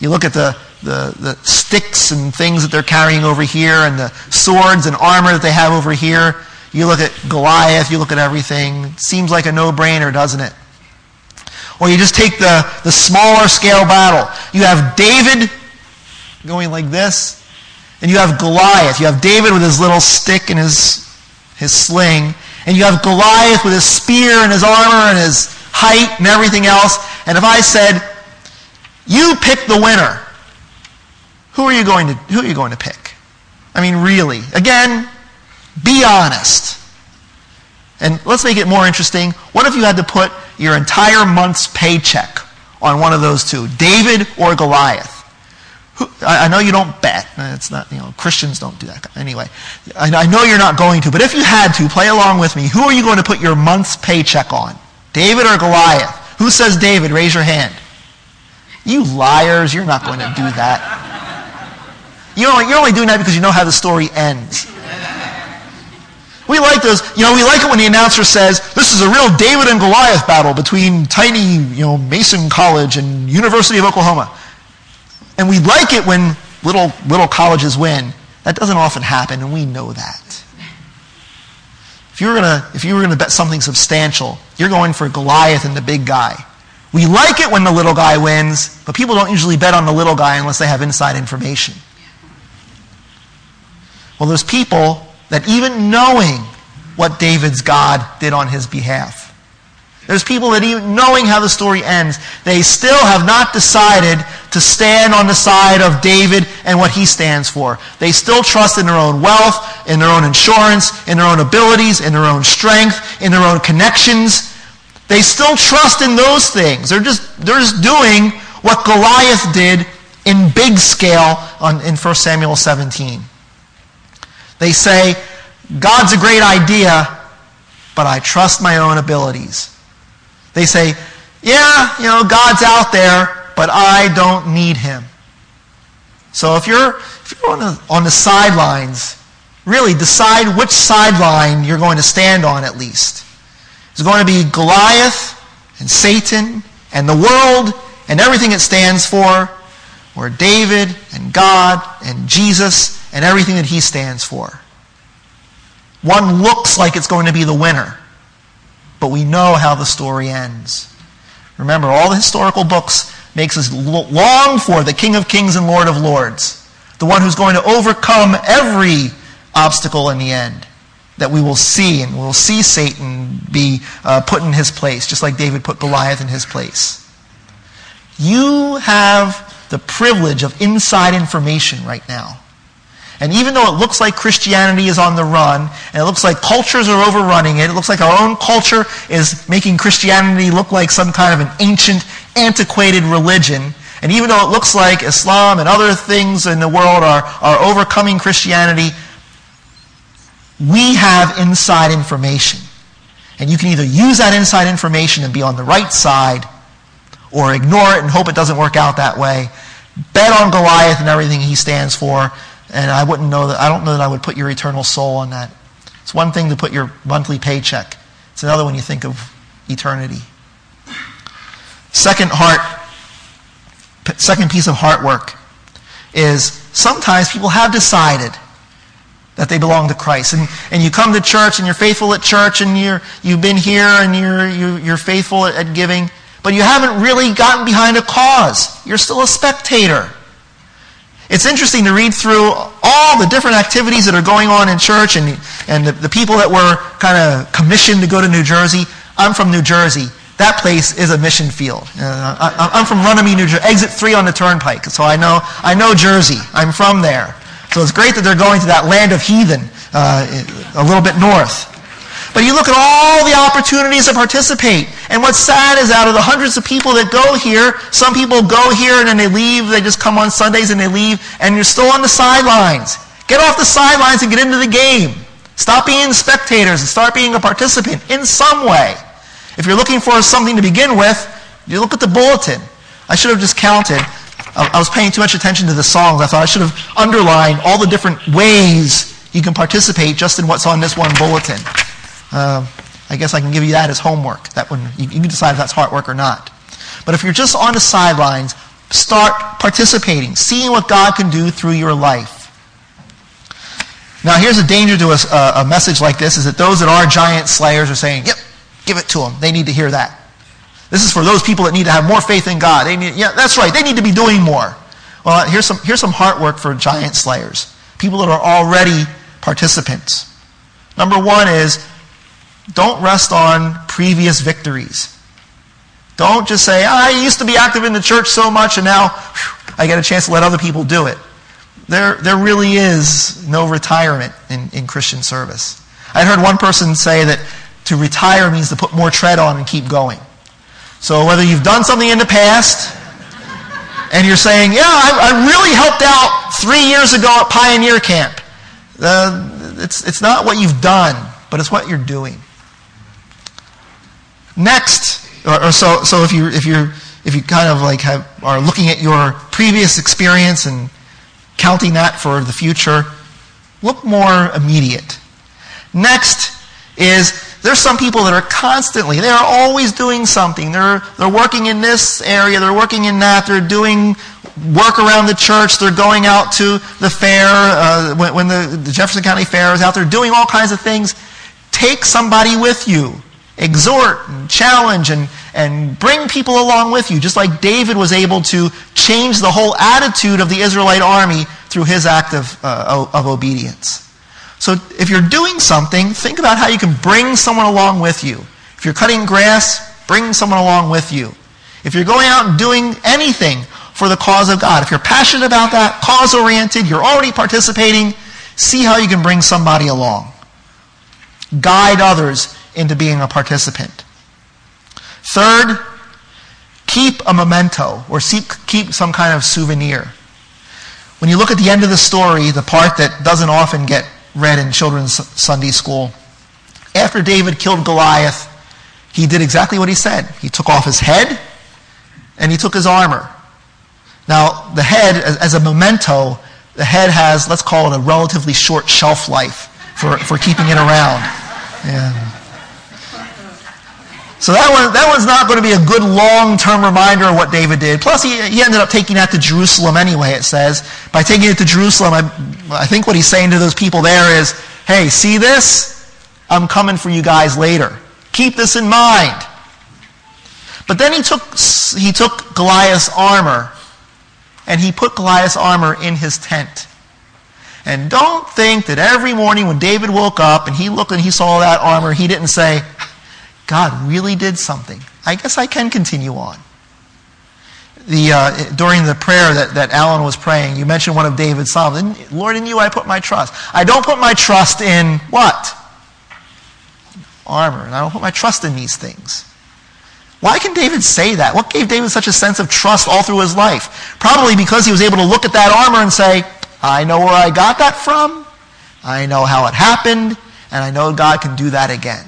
You look at the, the, the sticks and things that they're carrying over here and the swords and armor that they have over here. You look at Goliath, you look at everything. It seems like a no-brainer, doesn't it? Or you just take the, the smaller scale battle. You have David going like this, and you have Goliath. You have David with his little stick and his, his sling, and you have Goliath with his spear and his armor and his height and everything else. And if I said, you pick the winner, who are you going to, who are you going to pick? I mean, really. Again, be honest. And let's make it more interesting. What if you had to put your entire month's paycheck on one of those two, David or Goliath? Who, I, I know you don't bet. It's not, you know, Christians don't do that. Anyway, I, I know you're not going to, but if you had to, play along with me. Who are you going to put your month's paycheck on? David or Goliath? Who says David? Raise your hand. You liars, you're not going to do that. You're only, you're only doing that because you know how the story ends. We like those, you know, we like it when the announcer says, this is a real David and Goliath battle between tiny, you know, Mason College and University of Oklahoma. And we like it when little little colleges win. That doesn't often happen, and we know that. If you were gonna if you were gonna bet something substantial, you're going for Goliath and the big guy. We like it when the little guy wins, but people don't usually bet on the little guy unless they have inside information. Well, there's people that even knowing what David's God did on his behalf, there's people that even knowing how the story ends, they still have not decided to stand on the side of David and what he stands for. They still trust in their own wealth, in their own insurance, in their own abilities, in their own strength, in their own connections. They still trust in those things. They're just, they're just doing what Goliath did in big scale on, in First Samuel seventeen. They say, God's a great idea, but I trust my own abilities. They say, yeah, you know, God's out there, but I don't need him. So if you're, if you're on the, on the sidelines, really decide which sideline you're going to stand on at least. It's going to be Goliath and Satan and the world and everything it stands for, or David and God and Jesus and everything that he stands for. One looks like it's going to be the winner, but we know how the story ends. Remember, all the historical books makes us long for the King of Kings and Lord of Lords, the one who's going to overcome every obstacle in the end that we will see, and we'll see Satan be uh, put in his place, just like David put Goliath in his place. You have the privilege of inside information right now. And even though it looks like Christianity is on the run, and it looks like cultures are overrunning it, it looks like our own culture is making Christianity look like some kind of an ancient, antiquated religion, and even though it looks like Islam and other things in the world are, are overcoming Christianity, we have inside information. And you can either use that inside information and be on the right side, or ignore it and hope it doesn't work out that way. Bet on Goliath and everything he stands for, and I wouldn't know that. I don't know that I would put your eternal soul on that. It's one thing to put your monthly paycheck. It's another when you think of eternity. Second heart, second piece of heart work is sometimes people have decided that they belong to Christ, and and you come to church and you're faithful at church, and you're you've been here and you're you, you're faithful at, at giving, but you haven't really gotten behind a cause. You're still a spectator. It's interesting to read through all the different activities that are going on in church, and and the, the people that were kind of commissioned to go to New Jersey. I'm from New Jersey. That place is a mission field. Uh, I, I'm from Runnemede, New Jersey, exit three on the turnpike, so I know I know Jersey. I'm from there. So it's great that they're going to that land of heathen uh, a little bit north. But you look at all the opportunities to participate. And what's sad is out of the hundreds of people that go here, some people go here and then they leave. They just come on Sundays and they leave. And you're still on the sidelines. Get off the sidelines and get into the game. Stop being spectators and start being a participant in some way. If you're looking for something to begin with, you look at the bulletin. I should have just counted. I was paying too much attention to the songs. I thought I should have underlined all the different ways you can participate just in what's on this one bulletin. Uh, I guess I can give you that as homework. That one, you can decide if that's hard work or not. But if you're just on the sidelines, start participating, seeing what God can do through your life. Now, here's a danger to a, a message like this, is that those that are giant slayers are saying, yep, give it to them. They need to hear that. This is for those people that need to have more faith in God. They need, yeah, that's right. They need to be doing more. Well, here's some here's some hard work for giant slayers, people that are already participants. Number one is, don't rest on previous victories. Don't just say, I used to be active in the church so much and now whew, I get a chance to let other people do it. There, there really is no retirement in, in Christian service. I heard one person say that to retire means to put more tread on and keep going. So whether you've done something in the past and you're saying, yeah, I, I really helped out three years ago at Pioneer Camp. Uh, it's, it's not what you've done, but it's what you're doing. Next, or, or so so if you if you if you kind of like have, are looking at your previous experience and counting that for the future, look more immediate. Next is, there's some people that are constantly, they are always doing something. They're they're working in this area, they're working in that, they're doing work around the church, they're going out to the fair, uh, when, when the, the Jefferson County Fair is out there, doing all kinds of things. Take somebody with you. Exhort and challenge and, and bring people along with you, just like David was able to change the whole attitude of the Israelite army through his act of, uh, of obedience. So if you're doing something, think about how you can bring someone along with you. If you're cutting grass, bring someone along with you. If you're going out and doing anything for the cause of God, if you're passionate about that, cause-oriented, you're already participating, see how you can bring somebody along. Guide others into being a participant. Third, keep a memento, or seek, keep some kind of souvenir. When you look at the end of the story, the part that doesn't often get read in children's Sunday school, after David killed Goliath, he did exactly what he said. He took off his head, and he took his armor. Now, the head, as a memento, the head has, let's call it a relatively short shelf life for, for keeping it around. Yeah. So that one, that one's not going to be a good long-term reminder of what David did. Plus, he, he ended up taking that to Jerusalem anyway, it says. By taking it to Jerusalem, I, I think what he's saying to those people there is, hey, see this? I'm coming for you guys later. Keep this in mind. But then he took he took Goliath's armor, and he put Goliath's armor in his tent. And don't think that every morning when David woke up and he looked and he saw that armor, he didn't say, God really did something. I guess I can continue on. The uh, during the prayer that, that Alan was praying, you mentioned one of David's Psalms. Lord, in you I put my trust. I don't put my trust in what? Armor. And I don't put my trust in these things. Why can David say that? What gave David such a sense of trust all through his life? Probably because he was able to look at that armor and say, I know where I got that from, I know how it happened, and I know God can do that again.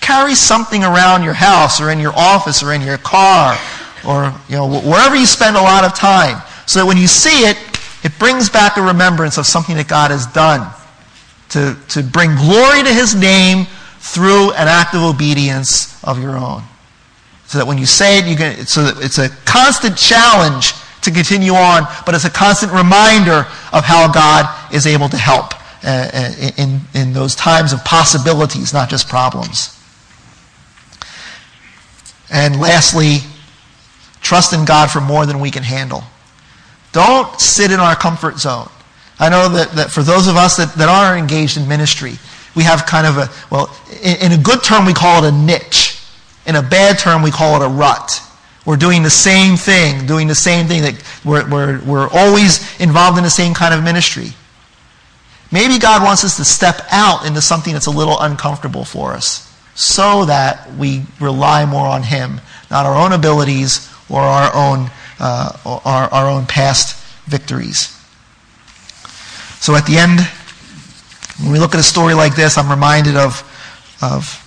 Carry something around your house or in your office or in your car or you know wherever you spend a lot of time so that when you see it, it brings back a remembrance of something that God has done to, to bring glory to his name through an act of obedience of your own. So that when you say it, you can, so that it's a constant challenge to continue on, but it's a constant reminder of how God is able to help uh, in, in those times of possibilities, not just problems. And lastly, trust in God for more than we can handle. Don't sit in our comfort zone. I know that, that for those of us that, that are engaged in ministry, we have kind of a, well, in, in a good term we call it a niche. In a bad term we call it a rut. We're doing the same thing, doing the same thing. That we're, we're, we're always involved in the same kind of ministry. Maybe God wants us to step out into something that's a little uncomfortable for us so that we rely more on him, not our own abilities or our own uh, or our, our own past victories. So at the end, when we look at a story like this, I'm reminded of of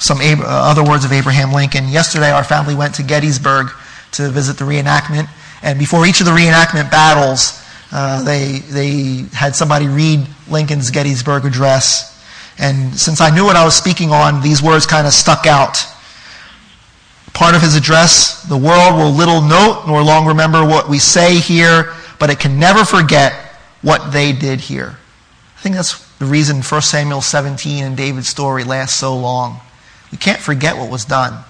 some Ab- other words of Abraham Lincoln. Yesterday, our family went to Gettysburg to visit the reenactment. And before each of the reenactment battles, uh, they they had somebody read Lincoln's Gettysburg Address. And since I knew what I was speaking on, these words kind of stuck out. Part of his address, the world will little note nor long remember what we say here, but it can never forget what they did here. I think that's the reason First Samuel seventeen and David's story lasts so long. We can't forget what was done.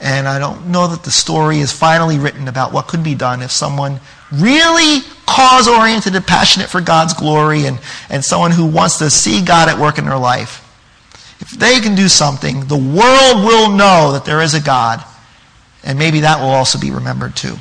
And I don't know that the story is finally written about what could be done if someone really cause-oriented and passionate for God's glory and, and someone who wants to see God at work in their life. If they can do something, the world will know that there is a God. And maybe that will also be remembered too.